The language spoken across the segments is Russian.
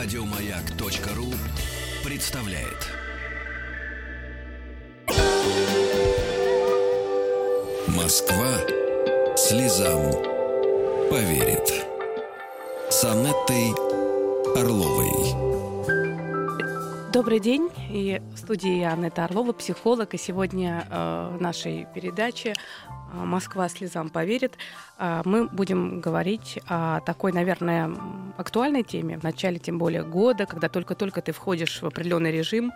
Радиомаяк.ру представляет. Москва слезам поверит. С Анеттой Орловой. Добрый день. И в студии Анетта Орлова, психолог. И сегодня в нашей передаче «Москва слезам поверит» мы будем говорить о такой, наверное, актуальной теме в начале, тем более, года, когда только-только ты входишь в определенный режим.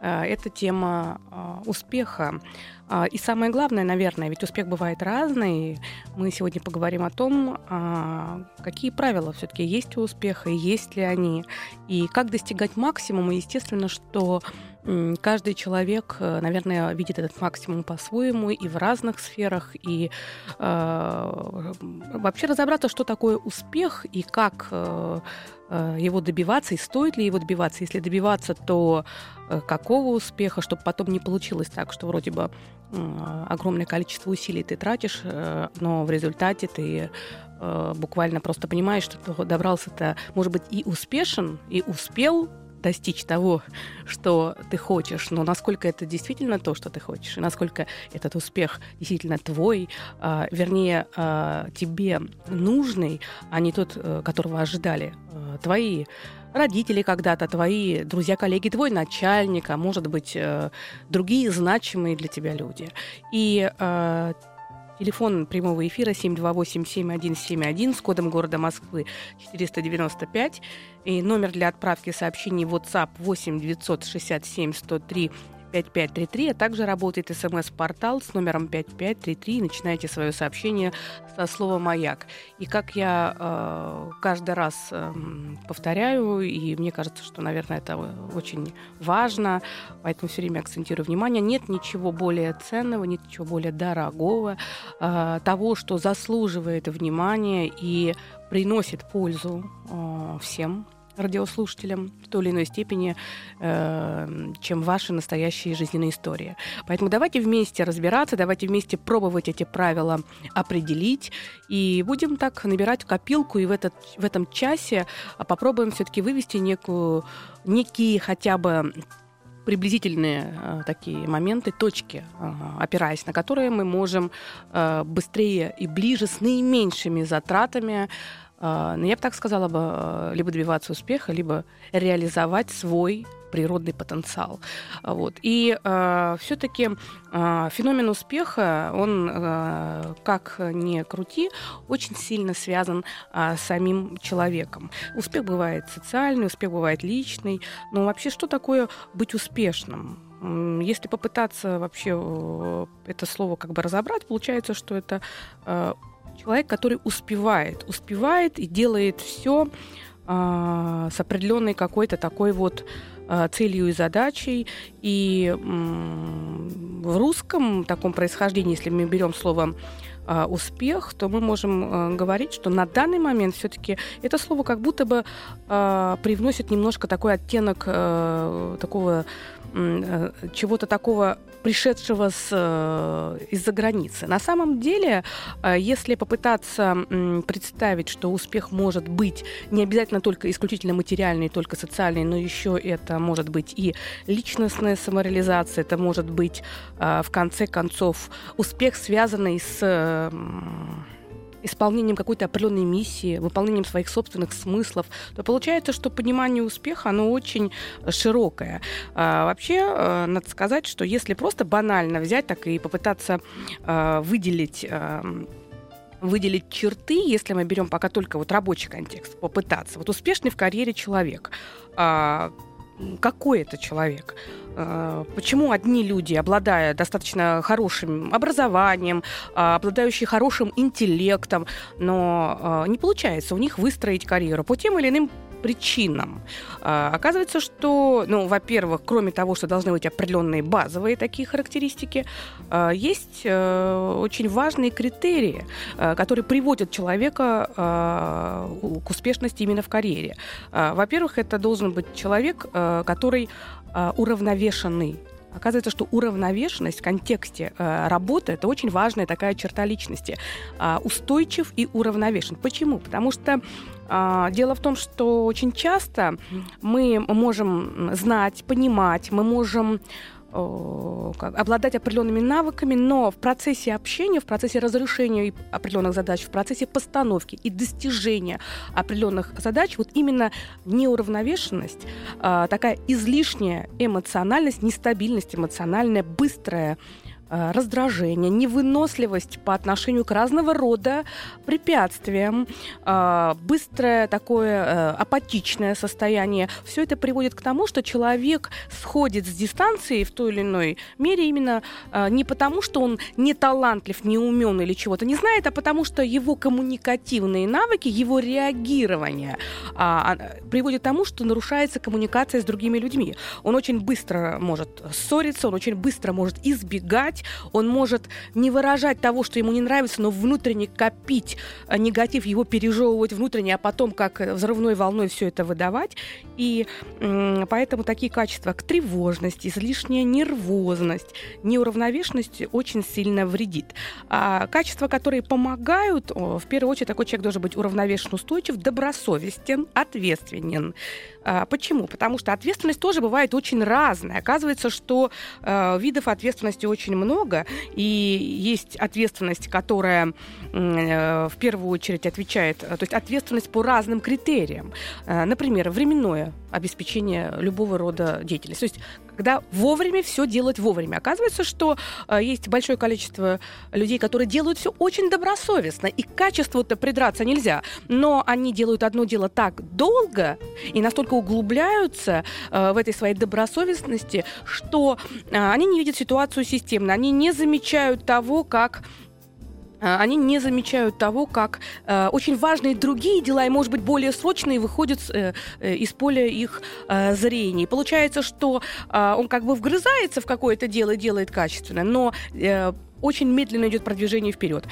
Это тема успеха. И самое главное, наверное, ведь успех бывает разный. Мы сегодня поговорим о том, какие правила все-таки есть у успеха, и есть ли они, и как достигать максимума. Естественно, что каждый человек, наверное, видит этот максимум по-своему и в разных сферах. И вообще разобраться, что такое успех и как его добиваться, и стоит ли его добиваться. Если добиваться, то какого успеха, чтобы потом не получилось так, что вроде бы огромное количество усилий ты тратишь, но в результате ты буквально просто понимаешь, что добрался-то, может быть, и успешен, и успел достичь того, что ты хочешь, но насколько это действительно то, что ты хочешь, и насколько этот успех действительно твой, вернее, тебе нужный, а не тот, которого ожидали твои родители когда-то, твои друзья, коллеги, твой начальник, а может быть, другие значимые для тебя люди. И телефон прямого эфира 728-7171 с кодом города Москвы 495. И номер для отправки сообщений в WhatsApp 8-967-103-5533. А также работает смс-портал с номером 5533. Начинайте свое сообщение со слова «Маяк». И как я каждый раз повторяю, и мне кажется, что, наверное, это очень важно, поэтому все время акцентирую внимание, нет ничего более ценного, нет ничего более дорогого, того, что заслуживает внимания и приносит пользу всем радиослушателям в той или иной степени, чем ваши настоящие жизненные истории. Поэтому давайте вместе разбираться, давайте вместе пробовать эти правила определить, и будем так набирать копилку, и в этом часе попробуем все-таки вывести некие хотя бы приблизительные такие моменты, точки, опираясь на которые мы можем быстрее и ближе, с наименьшими затратами, но я бы так сказала бы, либо добиваться успеха, либо реализовать свой природный потенциал. Вот. И все-таки феномен успеха, он, как ни крути, очень сильно связан с самим человеком. Успех бывает социальный, успех бывает личный. Но вообще, что такое быть успешным? Если попытаться вообще это слово как бы разобрать, получается, что это человек, который успевает и делает все с определенной какой-то такой вот целью и задачей. И в русском таком происхождении, если мы берем слово «успех», то мы можем говорить, что на данный момент все-таки это слово как будто бы привносит немножко такой оттенок такого чего-то такого, пришедшего из-за границы. На самом деле, если попытаться представить, что успех может быть не обязательно только исключительно материальный, только социальный, но еще это может быть и личностная самореализация, это может быть, в конце концов, успех, связанный с исполнением какой-то определенной миссии, выполнением своих собственных смыслов, то получается, что понимание успеха, оно очень широкое. Вообще, надо сказать, что если просто банально взять так и попытаться выделить черты, если мы берем пока только вот рабочий контекст, попытаться. Вот успешный в карьере человек. Какой это человек? Почему одни люди, обладая достаточно хорошим образованием, обладающие хорошим интеллектом, но не получается у них выстроить карьеру по тем или иным причинам? Оказывается, что, во-первых, кроме того, что должны быть определенные базовые такие характеристики, есть очень важные критерии, которые приводят человека к успешности именно в карьере. Во-первых, это должен быть человек, который уравновешенный Оказывается, что уравновешенность в контексте работы – это очень важная такая черта личности. Устойчив и уравновешен. Почему? Потому что дело в том, что очень часто мы можем знать, понимать, мы можем обладать определенными навыками, но в процессе общения, в процессе разрешения определенных задач, в процессе постановки и достижения определенных задач, вот именно неуравновешенность, такая излишняя эмоциональность, нестабильность эмоциональная, быстрая, раздражение, невыносливость по отношению к разного рода препятствиям, быстрое такое апатичное состояние. Все это приводит к тому, что человек сходит с дистанции в той или иной мере именно не потому, что он не талантлив, не умен или чего-то не знает, а потому что его коммуникативные навыки, его реагирование приводит к тому, что нарушается коммуникация с другими людьми. Он очень быстро может ссориться, он очень быстро может избегать, он может не выражать того, что ему не нравится, но внутренне копить негатив, его пережевывать внутренне, а потом как взрывной волной все это выдавать. И поэтому такие качества, как тревожность, излишняя нервозность, неуравновешенность очень сильно вредит. А качества, которые помогают, в первую очередь такой человек должен быть уравновешен, устойчив, добросовестен, ответственен. Почему? Потому что ответственность тоже бывает очень разная. Оказывается, что видов ответственности очень много, и есть ответственность, которая в первую очередь отвечает, то есть ответственность по разным критериям. Например, временное обеспечение любого рода деятельности. То есть когда вовремя все делать вовремя. Оказывается, что есть большое количество людей, которые делают все очень добросовестно, и к качеству-то придраться нельзя. Но они делают одно дело так долго и настолько углубляются в этой своей добросовестности, что они не видят ситуацию системно, они не замечают того, как очень важные другие дела и, может быть, более срочные выходят из поля их зрения. Получается, что он как бы вгрызается в какое-то дело и делает качественно, но очень медленно идет продвижение вперед.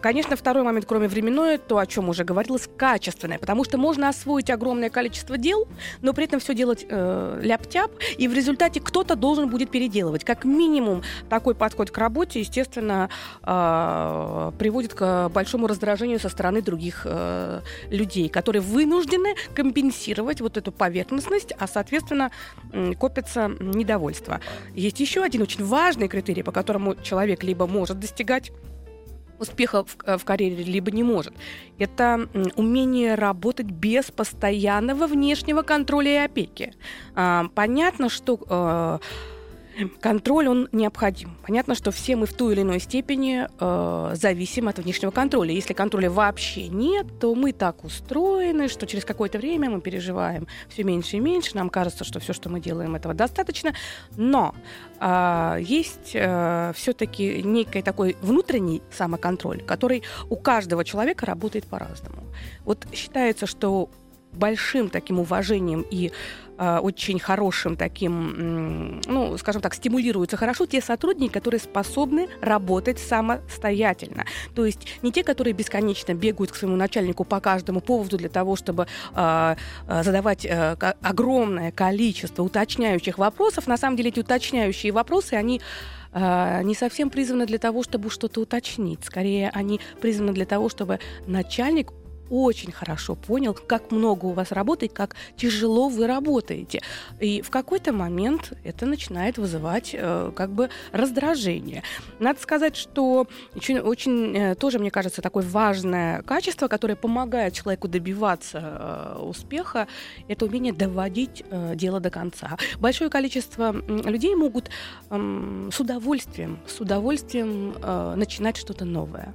Конечно, второй момент, кроме временное, то, о чем уже говорилось, качественное, потому что можно освоить огромное количество дел, но при этом все делать ляп-тяп, и в результате кто-то должен будет переделывать. Как минимум, такой подход к работе, естественно, приводит к большому раздражению со стороны других людей, которые вынуждены компенсировать вот эту поверхностность, а, соответственно, копится недовольство. Есть еще один очень важный критерий, по которому человек либо может достигать успеха в карьере, либо не может. Это умение работать без постоянного внешнего контроля и опеки. Понятно, что контроль, он необходим. Понятно, что все мы в той или иной степени зависим от внешнего контроля. Если контроля вообще нет, то мы так устроены, что через какое-то время мы переживаем все меньше и меньше. Нам кажется, что все, что мы делаем, этого достаточно. Но есть все-таки некий такой внутренний самоконтроль, который у каждого человека работает по-разному. Вот считается, что большим таким уважением и очень хорошим таким, ну, скажем так, стимулируются хорошо те сотрудники, которые способны работать самостоятельно. То есть не те, которые бесконечно бегают к своему начальнику по каждому поводу для того, чтобы задавать огромное количество уточняющих вопросов. На самом деле эти уточняющие вопросы, они не совсем призваны для того, чтобы что-то уточнить. Скорее, они призваны для того, чтобы начальник очень хорошо понял, как много у вас работы, как тяжело вы работаете. И в какой-то момент это начинает вызывать как бы раздражение. Надо сказать, что очень тоже, мне кажется, такое важное качество, которое помогает человеку добиваться успеха, это умение доводить дело до конца. Большое количество людей могут с удовольствием начинать что-то новое,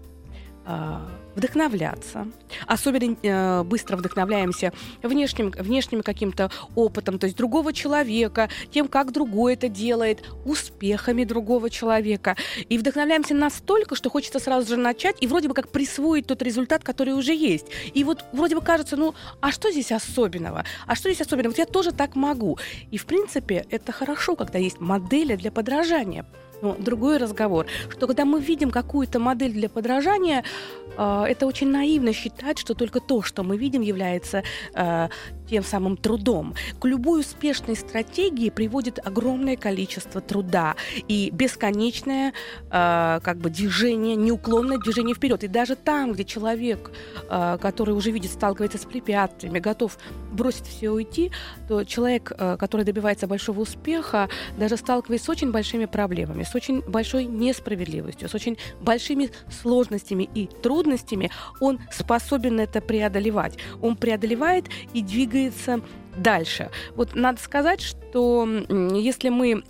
вдохновляться. Особенно быстро вдохновляемся внешним каким-то опытом, то есть другого человека, тем, как другой это делает, успехами другого человека. И вдохновляемся настолько, что хочется сразу же начать и вроде бы как присвоить тот результат, который уже есть. И вот вроде бы кажется, ну, а что здесь особенного? Вот я тоже так могу. И, в принципе, это хорошо, когда есть модели для подражания. Но другой разговор, что когда мы видим какую-то модель для подражания, это очень наивно считать, что только то, что мы видим, является тем самым трудом. К любой успешной стратегии приводит огромное количество труда и бесконечное движение, неуклонное движение вперед. И даже там, где человек, который уже видит, сталкивается с препятствиями, готов бросить все и уйти, то человек, который добивается большого успеха, даже сталкивается с очень большими проблемами, с очень большой несправедливостью, с очень большими сложностями и трудностями, он способен это преодолевать. Он преодолевает и двигается дальше. Вот надо сказать, что если мы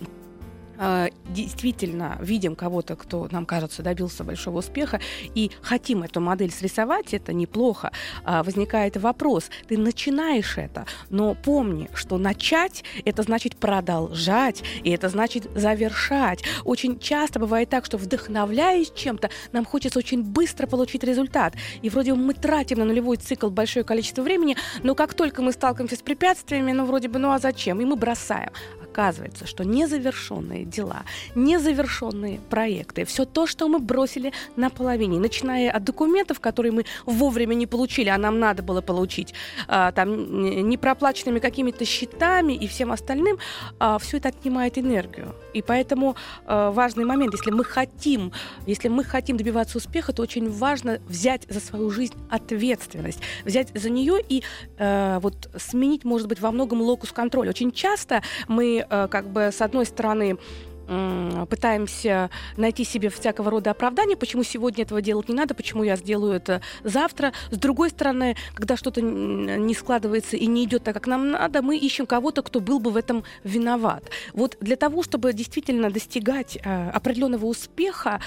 действительно видим кого-то, кто, нам кажется, добился большого успеха, и хотим эту модель срисовать, это неплохо. Возникает вопрос, ты начинаешь это, но помни, что начать — это значит продолжать, и это значит завершать. Очень часто бывает так, что, вдохновляясь чем-то, нам хочется очень быстро получить результат. И вроде мы тратим на нулевой цикл большое количество времени, но как только мы сталкиваемся с препятствиями, а зачем? И мы бросаем. Оказывается, что незавершенные дела, незавершенные проекты, все то, что мы бросили наполовине, начиная от документов, которые мы вовремя не получили, а нам надо было получить, там, непроплаченными какими-то счетами и всем остальным, все это отнимает энергию. И поэтому важный момент, если мы хотим добиваться успеха, то очень важно взять за свою жизнь ответственность, взять за нее и сменить, может быть, во многом локус контроля. Очень часто мы с одной стороны пытаемся найти себе всякого рода оправдания, почему сегодня этого делать не надо, почему я сделаю это завтра. С другой стороны, когда что-то не складывается и не идет так, как нам надо, мы ищем кого-то, кто был бы в этом виноват. Вот для того, чтобы действительно достигать определенного успеха,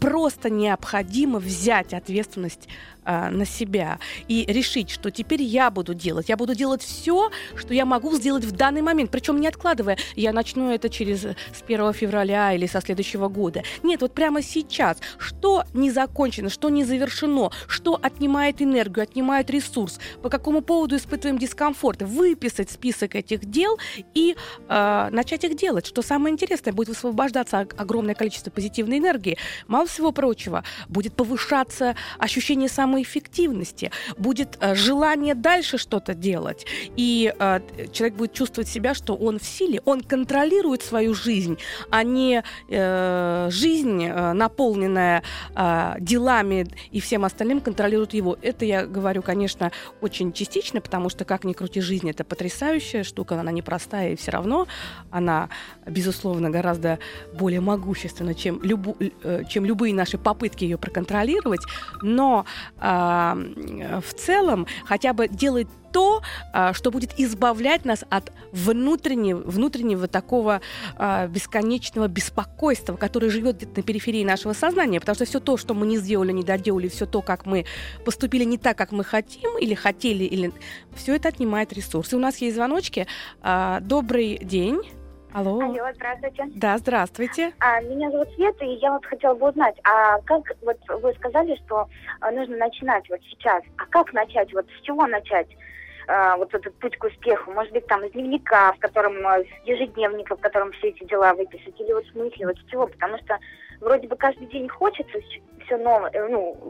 просто необходимо взять ответственность на себя и решить, что теперь я буду делать все, что я могу сделать в данный момент, причем не откладывая, я начну это с 1 февраля или со следующего года. Нет, вот прямо сейчас, что не закончено, что не завершено, что отнимает энергию, отнимает ресурс, по какому поводу испытываем дискомфорт, выписать список этих дел и начать их делать. Что самое интересное, будет высвобождаться огромное количество позитивной энергии. Мало всего прочего, будет повышаться ощущение самоэффективности, будет желание дальше что-то делать, и человек будет чувствовать себя, что он в силе, он контролирует свою жизнь, а не жизнь, наполненная делами и всем остальным, контролирует его. Это я говорю, конечно, очень частично, потому что, как ни крути, жизнь — это потрясающая штука, она непростая, и все равно она, безусловно, гораздо более могущественна, чем любые наши попытки ее проконтролировать, но в целом хотя бы делать то, что будет избавлять нас от внутреннего такого бесконечного беспокойства, которое живет где-то на периферии нашего сознания, потому что все то, что мы не сделали, не доделали, все то, как мы поступили не так, как мы хотим или хотели, все это отнимает ресурсы. У нас есть звоночки. Добрый день. Алло. Алло, здравствуйте. Да, здравствуйте. Меня зовут Света, и я хотела бы узнать, как вы сказали, что нужно начинать сейчас, как начать, с чего начать? Этот путь к успеху, может быть, там из дневника, ежедневника, в котором все эти дела выписать, или в смысле, с чего, потому что вроде бы каждый день хочется все новое,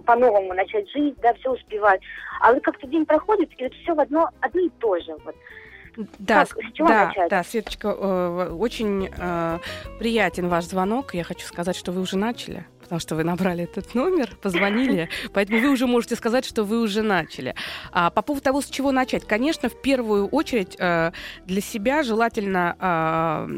по-новому начать жить, да, все успевать, а как-то день проходит, и все в одно и то же, Да, да, Светочка, очень приятен ваш звонок. Я хочу сказать, что вы уже начали, потому что вы набрали этот номер, позвонили, поэтому вы уже можете сказать, что вы уже начали. По поводу того, с чего начать, конечно, в первую очередь для себя желательно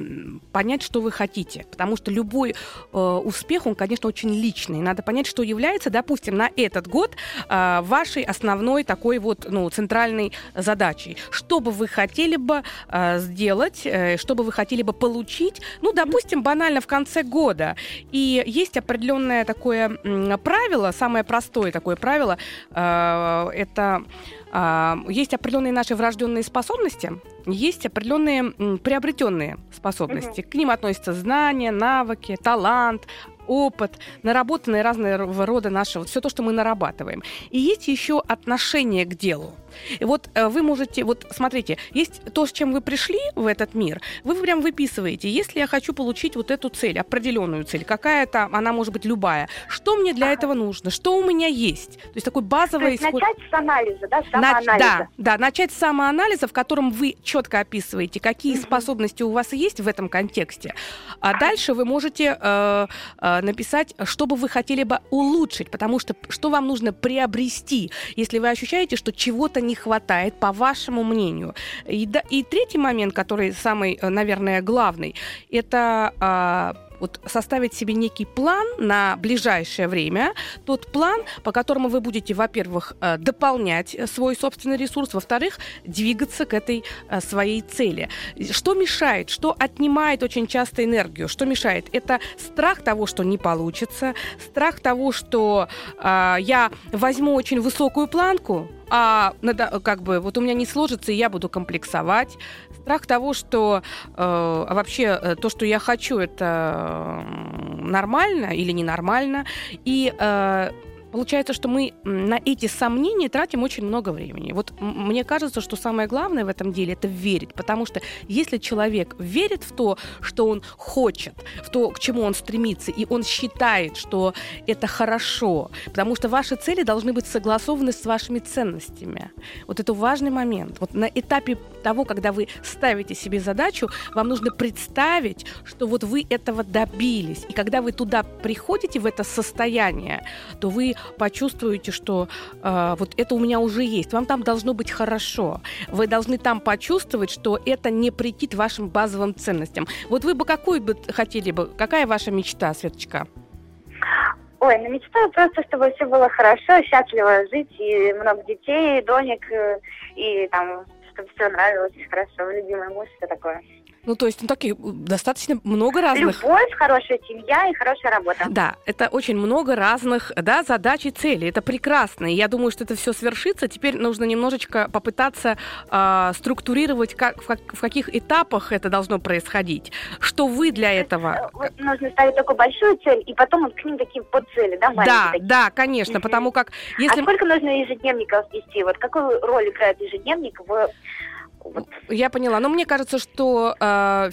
понять, что вы хотите, потому что любой успех, он, конечно, очень личный. Надо понять, что является, допустим, на этот год вашей основной такой центральной задачей. Что бы вы хотели бы сделать, что бы вы хотели бы получить, допустим, банально в конце года. И есть определенные такое правило, самое простое такое правило, это есть определенные наши врожденные способности, есть определенные приобретенные способности. К ним относятся знания, навыки, талант, опыт, наработанные разного рода наши, все то, что мы нарабатываем. И есть еще отношение к делу. И вот вы можете, вот смотрите, есть то, с чем вы пришли в этот мир, вы прям выписываете, если я хочу получить вот эту цель, определенную цель, какая-то, она может быть любая, что мне для этого нужно, что у меня есть, то есть такой базовый исход. Начать с анализа, да, самоанализа. Да, начать с самоанализа, в котором вы четко описываете, какие способности у вас есть в этом контексте, а дальше вы можете написать, что бы вы хотели бы улучшить, потому что что вам нужно приобрести, если вы ощущаете, что чего-то не хватает, по вашему мнению. И третий момент, который самый, наверное, главный, это вот составить себе некий план на ближайшее время, тот план, по которому вы будете, во-первых, дополнять свой собственный ресурс, во-вторых, двигаться к этой своей цели. Что мешает, что отнимает очень часто энергию? Что мешает? Это страх того, что не получится, страх того, что я возьму очень высокую планку, а как бы вот у меня не сложится, и я буду комплексовать. Страх того, что вообще то, что я хочу, это нормально или ненормально. И получается, что мы на эти сомнения тратим очень много времени. Вот мне кажется, что самое главное в этом деле – это верить. Потому что если человек верит в то, что он хочет, в то, к чему он стремится, и он считает, что это хорошо, потому что ваши цели должны быть согласованы с вашими ценностями. Вот это важный момент. Вот на этапе того, когда вы ставите себе задачу, вам нужно представить, что вот вы этого добились. И когда вы туда приходите, в это состояние, то вы почувствуете, что вот это у меня уже есть. Вам там должно быть хорошо. Вы должны там почувствовать, что это не претит вашим базовым ценностям. Вот вы бы какую бы хотели бы? Какая ваша мечта, Светочка? Ой, ну мечтаю просто, чтобы все было хорошо, счастливо жить, и много детей, и домик, и там... чтобы все нравилось, хорошо, любимый муж, все такое. Ну, то есть, ну, таких достаточно много разных... Любовь, хорошая семья и хорошая работа. Да, это очень много разных, да, задач и целей. Это прекрасно. И я думаю, что это все свершится. Теперь нужно немножечко попытаться структурировать, как, в каких этапах это должно происходить. Что вы для этого... Вот нужно ставить такую большую цель, и потом вот к ним такие подцели, да, маленькие? Да, такие. Да, конечно, потому как... Если... А сколько нужно ежедневников вести? Вот какую роль играет ежедневник в... Вот. Я поняла. Но мне кажется, что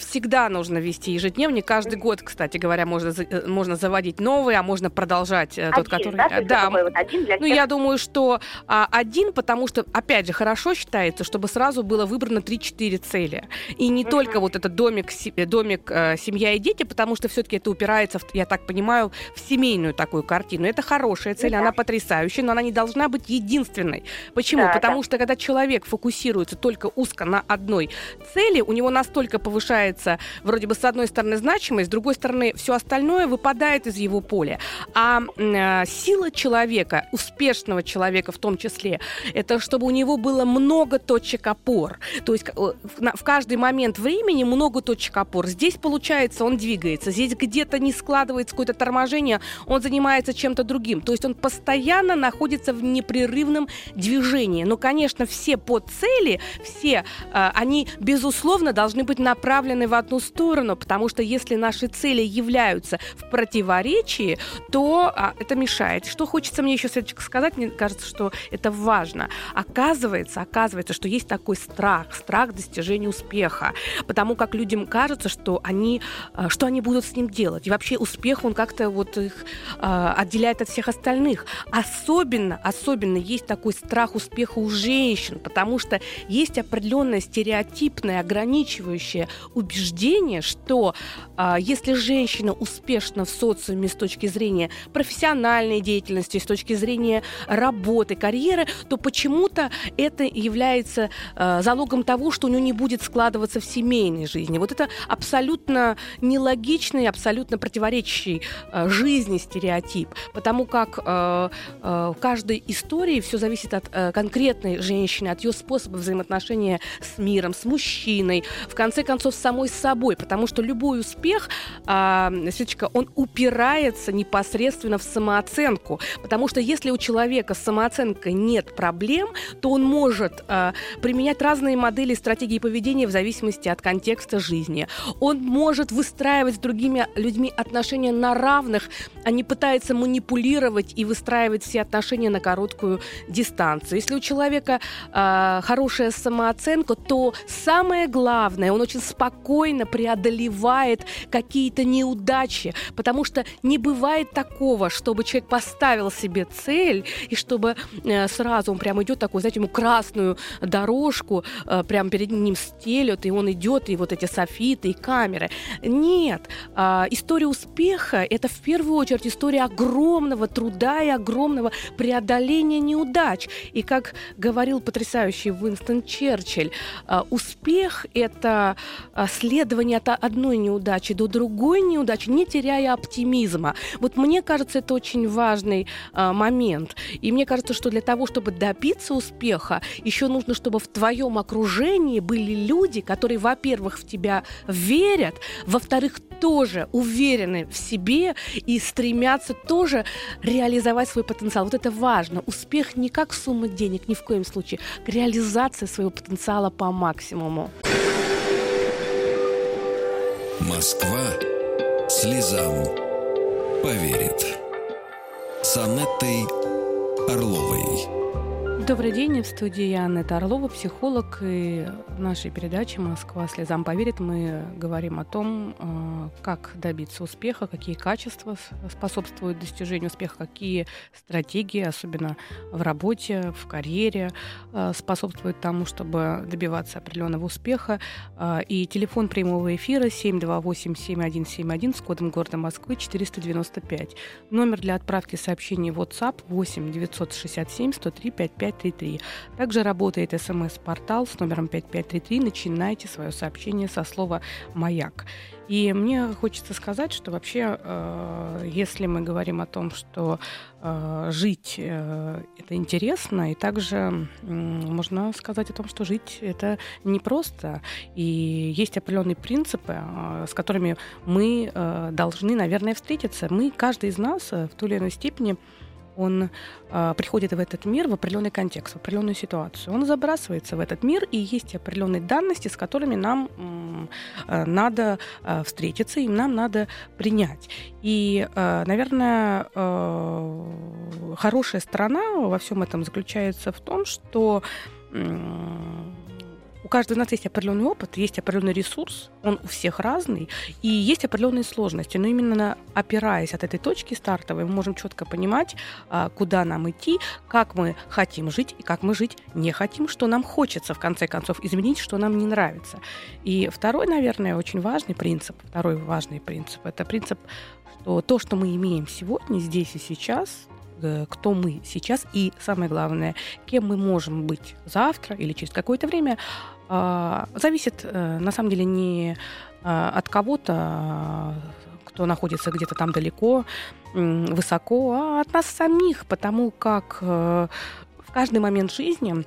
всегда нужно вести ежедневник. Каждый год, кстати говоря, можно заводить новый, а можно продолжать тот, который... Да, такой вот один для всех. Ну, я думаю, что один, потому что, опять же, хорошо считается, чтобы сразу было выбрано 3-4 цели. И не только вот этот домик, семья и дети, потому что все-таки это упирается, я так понимаю, в семейную такую картину. Это хорошая цель, она потрясающая, но она не должна быть единственной. Почему? Да, потому что, когда человек фокусируется только узко на одной цели, у него настолько повышается, вроде бы, с одной стороны, значимость, с другой стороны, все остальное выпадает из его поля. А сила человека, успешного человека в том числе, это чтобы у него было много точек опор. То есть в каждый момент времени много точек опор. Здесь, получается, он двигается, здесь где-то не складывается какое-то торможение, он занимается чем-то другим. То есть он постоянно находится в непрерывном движении. Но, конечно, все подцели, все они, безусловно, должны быть направлены в одну сторону, потому что если наши цели являются в противоречии, то это мешает. Что хочется мне еще, Светочка, сказать, мне кажется, что это важно. Оказывается, что есть такой страх достижения успеха, потому как людям кажется, что они будут с ним делать. И вообще успех, он как-то вот их отделяет от всех остальных. Особенно есть такой страх успеха у женщин, потому что есть определенное стереотипное, ограничивающее убеждение, что если женщина успешна в социуме с точки зрения профессиональной деятельности, с точки зрения работы, карьеры, то почему-то это является залогом того, что у нее не будет складываться в семейной жизни. Вот это абсолютно нелогичный, абсолютно противоречащий жизни стереотип, потому как в каждой истории все зависит от конкретной женщины, от ее способа взаимоотношения с миром, с мужчиной, в конце концов, с самой собой, потому что любой успех, Светочка, он упирается непосредственно в самооценку, потому что если у человека с самооценкой нет проблем, то он может применять разные модели и стратегии поведения в зависимости от контекста жизни. Он может выстраивать с другими людьми отношения на равных, а не пытается манипулировать и выстраивать все отношения на короткую дистанцию. Если у человека хорошая самооценка, то самое главное, он очень спокойно преодолевает какие-то неудачи, потому что не бывает такого, чтобы человек поставил себе цель и чтобы сразу он прям идет такую, знаете, ему красную дорожку прям перед ним стелют, и он идет, и вот эти софиты, и камеры. Нет. История успеха – это в первую очередь история огромного труда и огромного преодоления неудач. И как говорил потрясающий Уинстон Черчилль, успех – это следование от одной неудачи до другой неудачи, не теряя оптимизма. Вот мне кажется, это очень важный момент. И мне кажется, что для того, чтобы добиться успеха, еще нужно, чтобы в твоем окружении были люди, которые, во-первых, в тебя верят, во-вторых, тоже уверены в себе и стремятся тоже реализовать свой потенциал. Вот это важно. Успех не как сумма денег, ни в коем случае. Реализация своего потенциала по максимуму. Москва слезам поверит. С Анеттой Орловой. Добрый день, в студии я, Анетта Орлова, психолог, и в нашей передаче «Москва слезам поверит» мы говорим о том, как добиться успеха, какие качества способствуют достижению успеха, какие стратегии, особенно в работе, в карьере, способствуют тому, чтобы добиваться определенного успеха. И телефон прямого эфира 728-7171 с кодом города Москвы 495. Номер для отправки сообщений в WhatsApp 8-967-103-55. Также работает СМС-портал с номером 5533. Начинайте свое сообщение со слова «Маяк». И мне хочется сказать, что вообще, если мы говорим о том, что жить это интересно, и также можно сказать о том, что жить это непросто. И есть определенные принципы, с которыми мы должны, наверное, встретиться. Мы, каждый из нас, в той или иной степени, он приходит в этот мир в определенный контекст, в определенную ситуацию. Он забрасывается в этот мир, и есть определенные данности, с которыми нам надо встретиться, и нам надо принять. И, наверное, хорошая сторона во всем этом заключается в том, что у каждого из нас есть определенный опыт, есть определенный ресурс, он у всех разный, и есть определенные сложности. Но именно опираясь от этой точки стартовой, мы можем четко понимать, куда нам идти, как мы хотим жить и как мы жить не хотим, что нам хочется, в конце концов, изменить, что нам не нравится. И второй, наверное, очень важный принцип, это принцип, что то, что мы имеем сегодня, здесь и сейчас, кто мы сейчас и, самое главное, кем мы можем быть завтра или через какое-то время, зависит, на самом деле, не от кого-то, кто находится где-то там далеко, высоко, а от нас самих, потому как в каждый момент жизни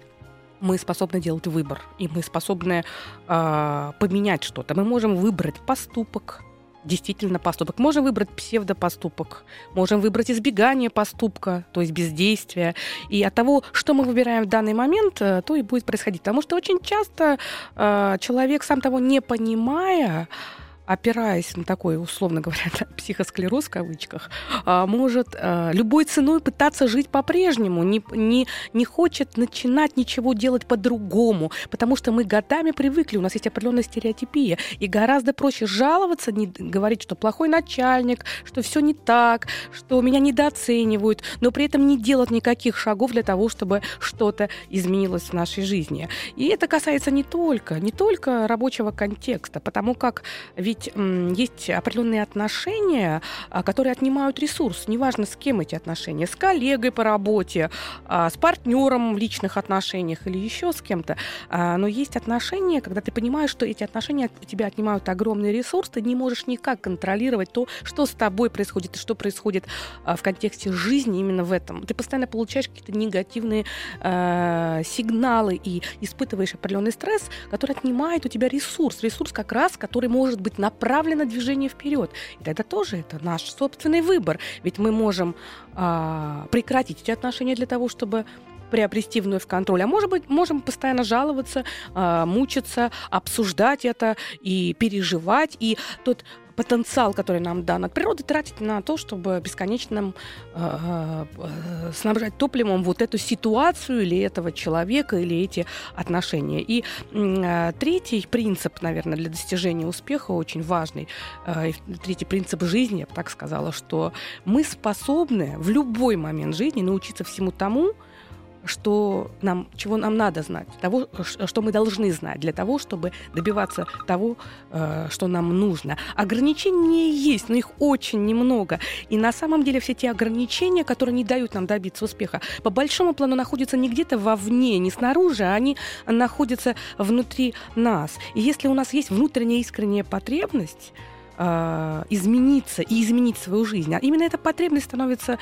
мы способны делать выбор, и мы способны поменять что-то. Мы можем выбрать поступок, действительно поступок. Можем выбрать псевдопоступок, можем выбрать избегание поступка, то есть бездействие. И от того, что мы выбираем в данный момент, то и будет происходить. Потому что очень часто человек, сам того не понимая, опираясь на такой, условно говоря, психосклероз в кавычках, может любой ценой пытаться жить по-прежнему, не хочет начинать ничего делать по-другому, потому что мы годами привыкли, у нас есть определенная стереотипия, и гораздо проще жаловаться, говорить, что плохой начальник, что все не так, что меня недооценивают, но при этом не делать никаких шагов для того, чтобы что-то изменилось в нашей жизни. И это касается не только рабочего контекста, потому как ведь ведь есть определенные отношения, которые отнимают ресурс, неважно, с кем эти отношения, с коллегой по работе, с партнером в личных отношениях или еще с кем-то. Но есть отношения, когда ты понимаешь, что эти отношения у тебя отнимают огромный ресурс, ты не можешь никак контролировать то, что с тобой происходит и что происходит в контексте жизни именно в этом. Ты постоянно получаешь какие-то негативные сигналы и испытываешь определенный стресс, который отнимает у тебя ресурс как раз, который может быть направлен на движение вперед. И тогда тоже это наш собственный выбор. Ведь мы можем прекратить эти отношения для того, чтобы приобрести вновь контроль. А может быть, можем постоянно жаловаться, мучиться, обсуждать это и переживать. И тот потенциал, который нам дан от природы, тратить на то, чтобы бесконечно снабжать топливом вот эту ситуацию или этого человека, или эти отношения. И третий принцип, наверное, для достижения успеха очень важный, третий принцип жизни, я бы так сказала, что мы способны в любой момент жизни научиться всему тому, чего нам надо знать, того, что мы должны знать для того, чтобы добиваться того, что нам нужно. Ограничения есть, но их очень немного. И на самом деле все те ограничения, которые не дают нам добиться успеха, по большому плану находятся не где-то вовне, не снаружи, а они находятся внутри нас. И если у нас есть внутренняя искренняя потребность измениться и изменить свою жизнь. А именно эта потребность становится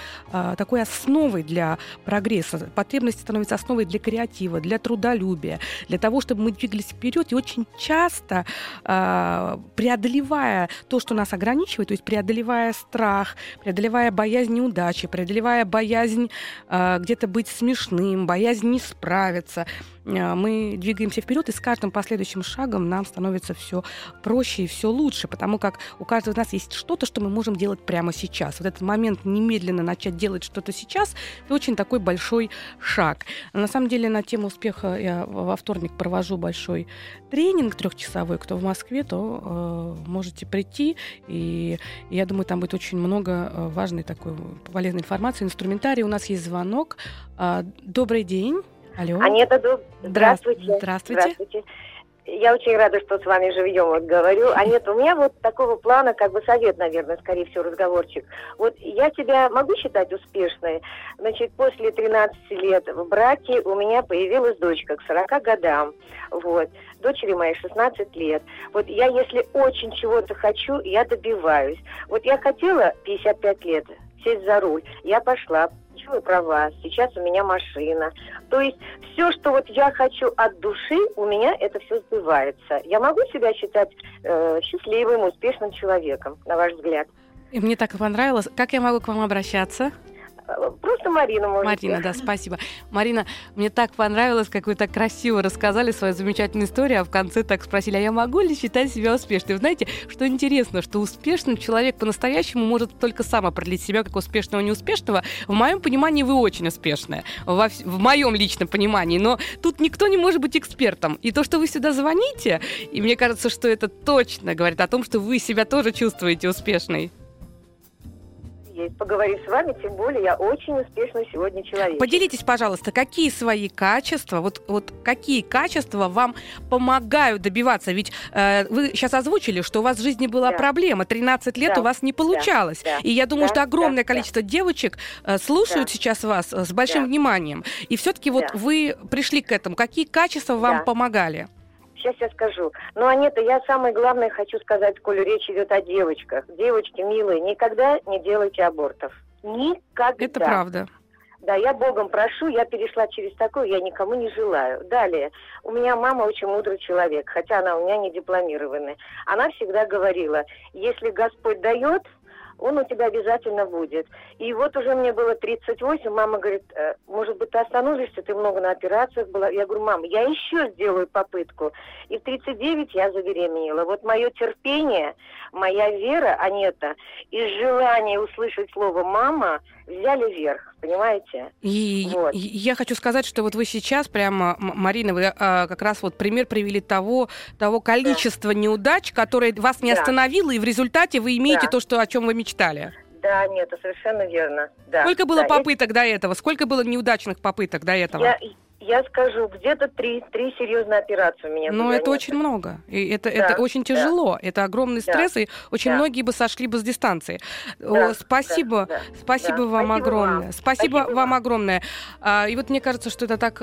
такой основой для прогресса. Потребность становится основой для креатива, для трудолюбия, для того, чтобы мы двигались вперед. И очень часто, преодолевая то, что нас ограничивает, то есть преодолевая страх, преодолевая боязнь неудачи, преодолевая боязнь где-то быть смешным, боязнь не справиться, мы двигаемся вперед, и с каждым последующим шагом нам становится все проще и все лучше, потому как у каждого из нас есть что-то, что мы можем делать прямо сейчас. Вот этот момент немедленно начать делать что-то сейчас – это очень такой большой шаг. На самом деле на тему успеха я во вторник провожу большой тренинг трехчасовой. Кто в Москве, то можете прийти, и я думаю, там будет очень много важной такой полезной информации, инструментарий. У нас есть звонок. Добрый день. Алло. Анетта, здравствуйте. Здравствуйте. Я очень рада, что с вами живьем вот говорю. Анетта, у меня вот такого плана, как бы совет, наверное, скорее всего, разговорчик. Вот я тебя могу считать успешной? Значит, после 13 лет в браке у меня появилась дочка к 40 годам. Вот. Дочери моей 16 лет. Вот я, если очень чего-то хочу, я добиваюсь. Вот я хотела 55 лет сесть за руль. Я пошла. Права. Сейчас у меня машина. То есть все, что вот я хочу от души, у меня это все сбывается. Я могу себя считать счастливым, успешным человеком, на ваш взгляд? И мне так понравилось. Как я могу к вам обращаться? Просто Марина, может быть. Марина, да, спасибо. Марина, мне так понравилось, как вы так красиво рассказали свою замечательную историю, а в конце так спросили, а я могу ли считать себя успешной? Вы знаете, что интересно, что успешным человек по-настоящему может только сам определить себя как успешного и неуспешного. В моем понимании вы очень успешная, в моем личном понимании, но тут никто не может быть экспертом. И то, что вы сюда звоните, и мне кажется, что это точно говорит о том, что вы себя тоже чувствуете успешной. Поговорив с вами, тем более я очень успешный сегодня человек. Поделитесь, пожалуйста, какие свои качества, вот какие качества вам помогают добиваться? Ведь вы сейчас озвучили, что у вас в жизни была проблема, 13 лет у вас не получалось. Да. И я думаю, что огромное количество девочек слушают сейчас вас с большим вниманием. И все-таки вот вы пришли к этому. Какие качества вам помогали? Сейчас я скажу. Но, Анетта, я самое главное хочу сказать, коль речь идет о девочках. Девочки, милые, никогда не делайте абортов. Никогда. Это правда. Да, я Богом прошу, я перешла через такое, я никому не желаю. Далее, у меня мама очень мудрый человек, хотя она у меня не дипломированная. Она всегда говорила, если Господь дает, Он у тебя обязательно будет. И вот уже мне было 38, мама говорит, может быть, ты остановишься, ты много на операциях была. Я говорю, мам, я еще сделаю попытку. И в 39 я забеременела. Вот мое терпение, моя вера, Анетта, и желание услышать слово «мама» взяли вверх, понимаете? И вот. Я хочу сказать, что вот вы сейчас прямо, Марина, вы как раз вот пример привели того количества неудач, которые вас не остановило, и в результате вы имеете то, что, о чем вы мечтали. Да, нет, совершенно верно. Да. Сколько было попыток до этого? Сколько было неудачных попыток до этого? Я, Я скажу, где-то три серьезные операции у меня. Но это очень много. И это очень тяжело. Да. Это огромный стресс, и очень многие бы сошли бы с дистанции. Да. О, спасибо. Да. Спасибо вам огромное. Спасибо вам огромное. И вот мне кажется, что это так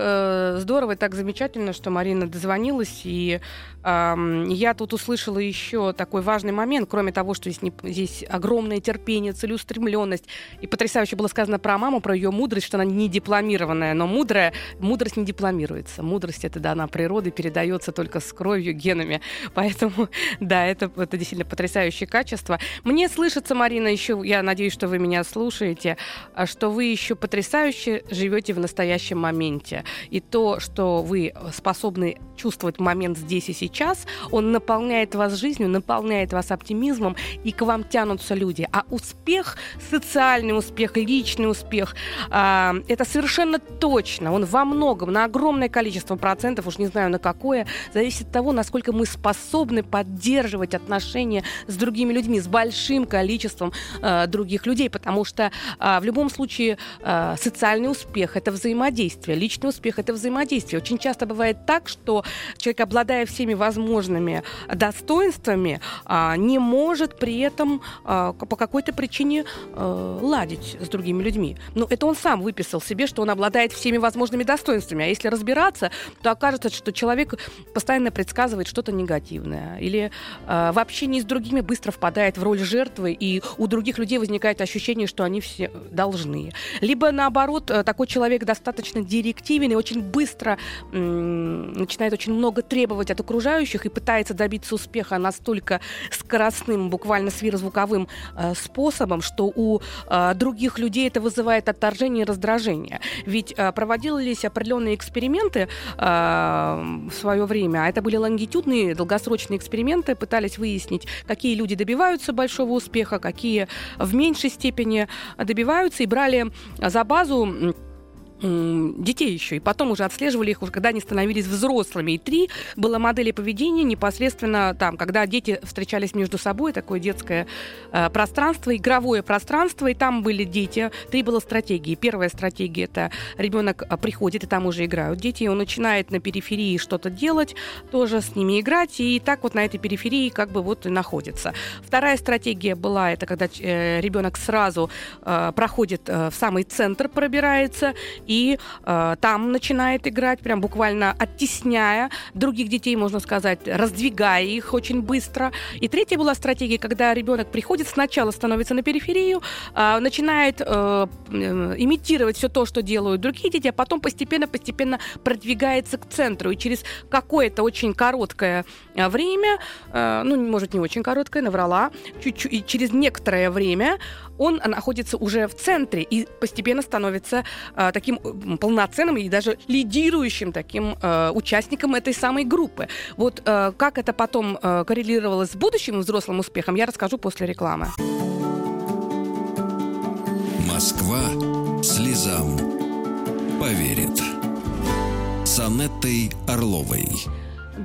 здорово и так замечательно, что Марина дозвонилась. И я тут услышала еще такой важный момент, кроме того, что здесь огромное терпение, целеустремленность. И потрясающе было сказано про маму, про ее мудрость, что она не дипломированная, но мудрая. Мудрость не дипломируется. Мудрость — это дана природой, передается только с кровью, генами. Поэтому, да, это действительно потрясающее качество. Мне слышится, Марина, еще, я надеюсь, что вы меня слушаете, что вы еще потрясающе живете в настоящем моменте. И то, что вы способны чувствовать момент здесь и сейчас, он наполняет вас жизнью, наполняет вас оптимизмом, и к вам тянутся люди. А успех, социальный успех, личный успех, это совершенно точно. Он во многом, на огромное количество процентов, уж не знаю на какое, зависит от того, насколько мы способны поддерживать отношения с другими людьми, с большим количеством других людей, потому что в любом случае социальный успех — это взаимодействие, личный успех — это взаимодействие. Очень часто бывает так, что человек, обладая всеми возможными достоинствами, не может при этом по какой-то причине ладить с другими людьми. Но это он сам выписал себе, что он обладает всеми возможными достоинствами. А если разбираться, то окажется, что человек постоянно предсказывает что-то негативное. Или в общении с другими быстро впадает в роль жертвы, и у других людей возникает ощущение, что они все должны. Либо, наоборот, такой человек достаточно директивен и очень быстро начинает очень много требовать от окружающих и пытается добиться успеха настолько скоростным, буквально сверхзвуковым способом, что у других людей это вызывает отторжение и раздражение. Ведь проводились определенные эксперименты в свое время, а это были лонгитюдные, долгосрочные эксперименты, пытались выяснить, какие люди добиваются большого успеха, какие в меньшей степени добиваются, и брали за базу детей еще, и потом уже отслеживали их, уже когда они становились взрослыми. И 3 было модели поведения непосредственно там, когда дети встречались между собой, такое детское пространство, игровое пространство, и там были дети. 3 было стратегии. Первая стратегия — это ребенок приходит, и там уже играют дети, и он начинает на периферии что-то делать, тоже с ними играть, и так вот на этой периферии как бы вот и находится. Вторая стратегия была, это когда ребенок сразу проходит в самый центр, пробирается, и там начинает играть, прям буквально оттесняя других детей, можно сказать, раздвигая их очень быстро. И 3 была стратегия, когда ребенок приходит, сначала становится на периферию, начинает имитировать все то, что делают другие дети, а потом постепенно продвигается к центру. И через какое-то очень короткое время, может, не очень короткое, наврала, чуть-чуть, и через некоторое время он находится уже в центре и постепенно становится таким полноценным и даже лидирующим таким участником этой самой группы. Вот как это потом коррелировалось с будущим взрослым успехом, я расскажу после рекламы. Москва слезам поверит. С Анеттой Орловой.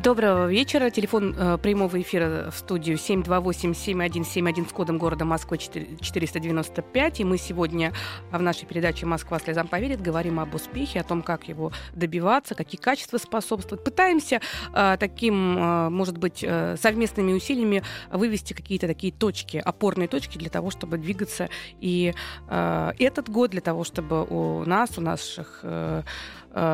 Доброго вечера. Телефон прямого эфира в студию 728-7171 с кодом города Москвы 495. И мы сегодня в нашей передаче «Москва слезам поверит» говорим об успехе, о том, как его добиваться, какие качества способствуют. Пытаемся совместными усилиями вывести какие-то такие точки, опорные точки для того, чтобы двигаться. И этот год для того, чтобы у наших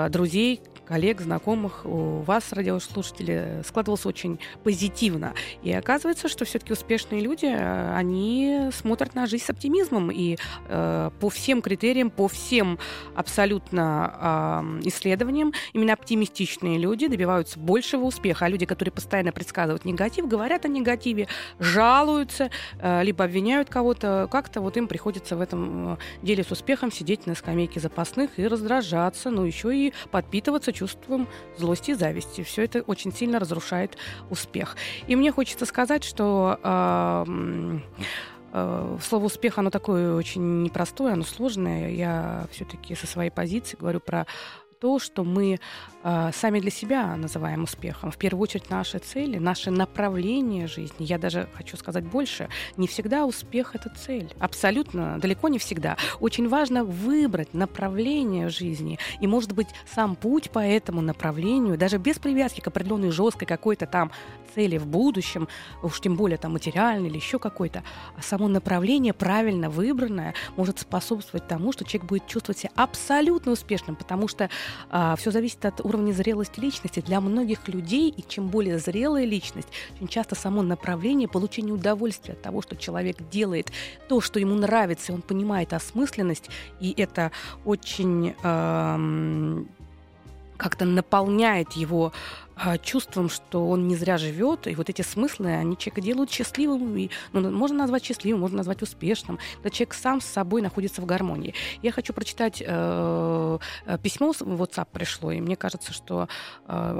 друзей, коллег, знакомых, у вас, радиослушатели, складывался очень позитивно. И оказывается, что все-таки успешные люди, они смотрят на жизнь с оптимизмом. И по всем критериям, по всем абсолютно исследованиям, именно оптимистичные люди добиваются большего успеха. А люди, которые постоянно предсказывают негатив, говорят о негативе, жалуются, либо обвиняют кого-то, как-то вот им приходится в этом деле с успехом сидеть на скамейке запасных и раздражаться, но еще и подпитываться чувством злости и зависти. Все это очень сильно разрушает успех. И мне хочется сказать, что слово «успех», оно такое очень непростое, оно сложное. Я все-таки со своей позиции говорю про то, что мы сами для себя называем успехом. В первую очередь наши цели, наши направления жизни. Я даже хочу сказать больше. Не всегда успех – это цель. Абсолютно, далеко не всегда. Очень важно выбрать направление жизни. И, может быть, сам путь по этому направлению, даже без привязки к определенной жесткой какой-то там цели в будущем, уж тем более там материальной или еще какой-то, а само направление, правильно выбранное, может способствовать тому, что человек будет чувствовать себя абсолютно успешным, потому что все зависит от уровня зрелости личности. Для многих людей, и чем более зрелая личность, очень часто само направление, получение удовольствия от того, что человек делает то, что ему нравится, и он понимает осмысленность, и это очень как-то наполняет его чувством, что он не зря живет, и вот эти смыслы, они человека делают счастливым, и, ну, можно назвать счастливым, можно назвать успешным, когда человек сам с собой находится в гармонии. Я хочу прочитать письмо, в WhatsApp пришло, и мне кажется, что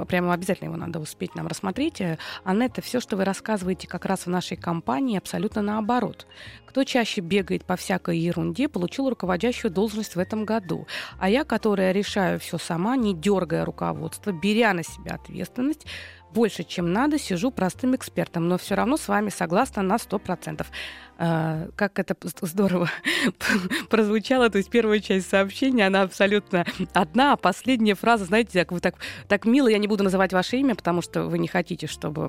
прямо обязательно его надо успеть нам рассмотреть. Анетта, все, что вы рассказываете как раз в нашей компании, абсолютно наоборот. Кто чаще бегает по всякой ерунде, получил руководящую должность в этом году. А я, которая решаю все сама, не дергая руководство, беря на себя ответственность, больше, чем надо, сижу простым экспертом, но все равно с вами согласна на 100%. Как это здорово прозвучало. То есть первая часть сообщения, она абсолютно одна, а последняя фраза, знаете, как вы так мило, я не буду называть ваше имя, потому что вы не хотите, чтобы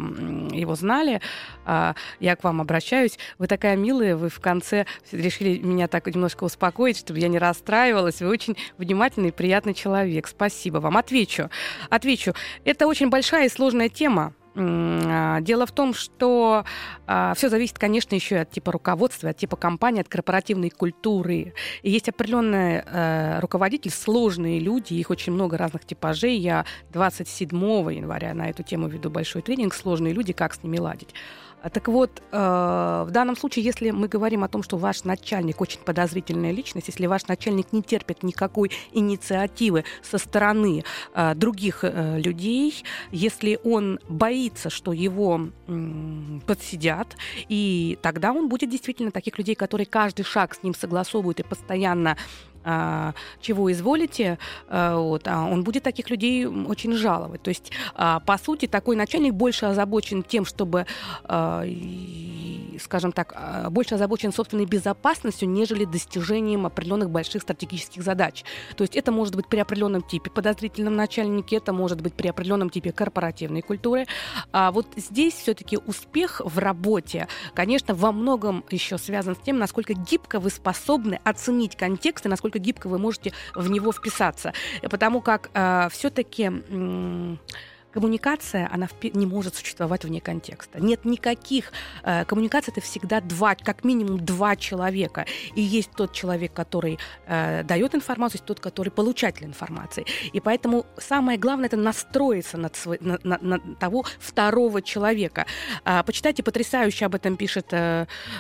его знали. Я к вам обращаюсь. Вы такая милая, вы в конце решили меня так немножко успокоить, чтобы я не расстраивалась. Вы очень внимательный и приятный человек. Спасибо вам. Отвечу. Это очень большая и сложная тема. Дело в том, что все зависит, конечно, еще и от типа руководства, от типа компании, от корпоративной культуры. И есть определенные руководители, сложные люди, их очень много разных типажей. Я 27 января на эту тему веду большой тренинг «Сложные люди. Как с ними ладить». Так вот, в данном случае, если мы говорим о том, что ваш начальник очень подозрительная личность, если ваш начальник не терпит никакой инициативы со стороны других людей, если он боится, что его подсидят, и тогда он будет действительно таких людей, которые каждый шаг с ним согласовывают и постоянно чего изволите, вот, он будет таких людей очень жаловать. То есть, по сути, такой начальник больше озабочен тем, чтобы, скажем так, больше озабочен собственной безопасностью, нежели достижением определенных больших стратегических задач. То есть это может быть при определенном типе подозрительном начальнике, это может быть при определенном типе корпоративной культуры. А вот здесь все-таки успех в работе, конечно, во многом еще связан с тем, насколько гибко вы способны оценить контекст и насколько гибко вы можете в него вписаться. Потому как все-таки коммуникация, она не может существовать вне контекста. Нет никаких... Коммуникация — это всегда как минимум два человека. И есть тот человек, который дает информацию, есть тот, который получатель информации. И поэтому самое главное — это настроиться на того второго человека. Почитайте, потрясающе об этом пишет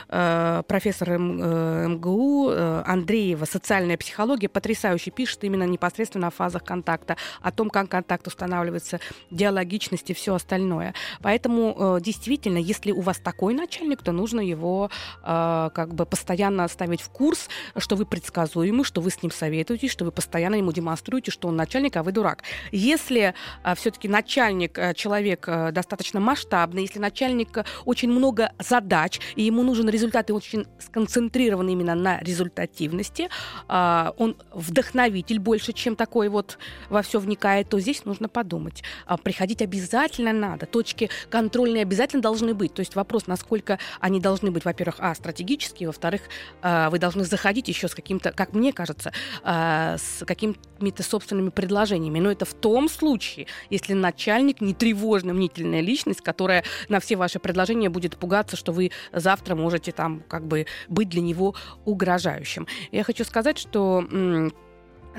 профессор МГУ Андреева, социальная психология, потрясающе пишет именно непосредственно о фазах контакта, о том, как контакт устанавливается, диалогичность и все остальное. Поэтому действительно, если у вас такой начальник, то нужно его как бы постоянно ставить в курс, что вы предсказуемы, что вы с ним советуетесь, что вы постоянно ему демонстрируете, что он начальник, а вы дурак. Если все-таки начальник человек достаточно масштабный, если начальник очень много задач, и ему нужен результат, и очень сконцентрирован именно на результативности, он вдохновитель больше, чем такой вот во все вникает, то здесь нужно подумать. Приходить обязательно надо. Точки контрольные обязательно должны быть. То есть вопрос, насколько они должны быть, во-первых, стратегические, во-вторых, вы должны заходить еще с каким-то, как мне кажется, с какими-то собственными предложениями. Но это в том случае, если начальник не тревожная, мнительная личность, которая на все ваши предложения будет пугаться, что вы завтра можете там как бы быть для него угрожающим. Я хочу сказать, что...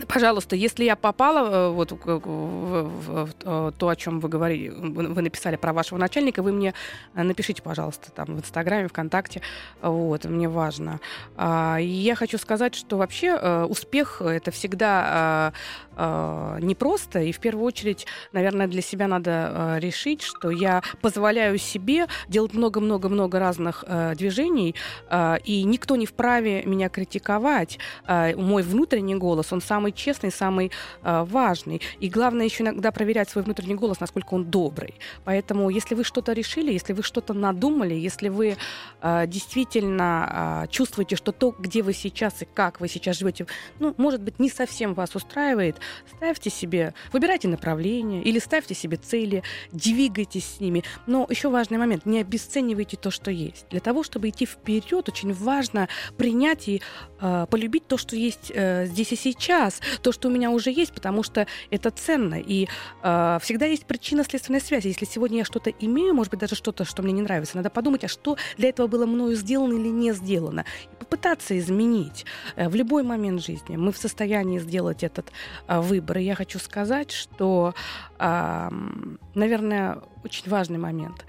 Пожалуйста, если я попала вот, в то, о чем вы говорили, вы написали про вашего начальника, вы мне напишите, пожалуйста, там в Инстаграме, ВКонтакте. Вот, мне важно. Я хочу сказать, что вообще успех — это всегда непросто. И в первую очередь, наверное, для себя надо решить, что я позволяю себе делать много-много-много разных движений, и никто не вправе меня критиковать. Мой внутренний голос, он сам самый честный, самый важный. И главное еще иногда проверять свой внутренний голос, насколько он добрый. Поэтому, если вы что-то решили, если вы что-то надумали, если вы действительно чувствуете, что то, где вы сейчас и как вы сейчас живете, ну, может быть, не совсем вас устраивает, ставьте себе, выбирайте направление или ставьте себе цели, двигайтесь с ними. Но еще важный момент, не обесценивайте то, что есть. Для того, чтобы идти вперед, очень важно принять и полюбить то, что есть здесь и сейчас, то, что у меня уже есть, потому что это ценно. И всегда есть причинно-следственная связь. Если сегодня я что-то имею, может быть, даже что-то, что мне не нравится, надо подумать, а что для этого было мною сделано или не сделано. И попытаться изменить. В любой момент жизни мы в состоянии сделать этот выбор. И я хочу сказать, что, наверное, очень важный момент.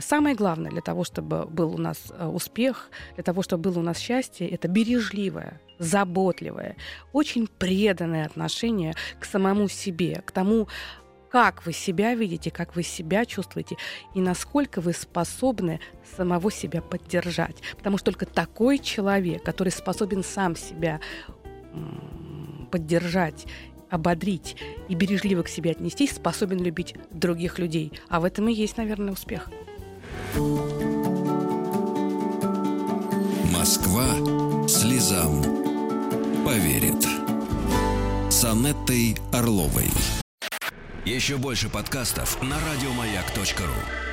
Самое главное для того, чтобы был у нас успех, для того, чтобы было у нас счастье, это бережливое, заботливое, очень преданное отношение к самому себе, к тому, как вы себя видите, как вы себя чувствуете и насколько вы способны самого себя поддержать. Потому что только такой человек, который способен сам себя поддержать, ободрить и бережливо к себе отнестись, способен любить других людей. А в этом и есть, наверное, успех. Москва слезам поверит. С Анеттой Орловой. Еще больше подкастов на радиомаяк.ру.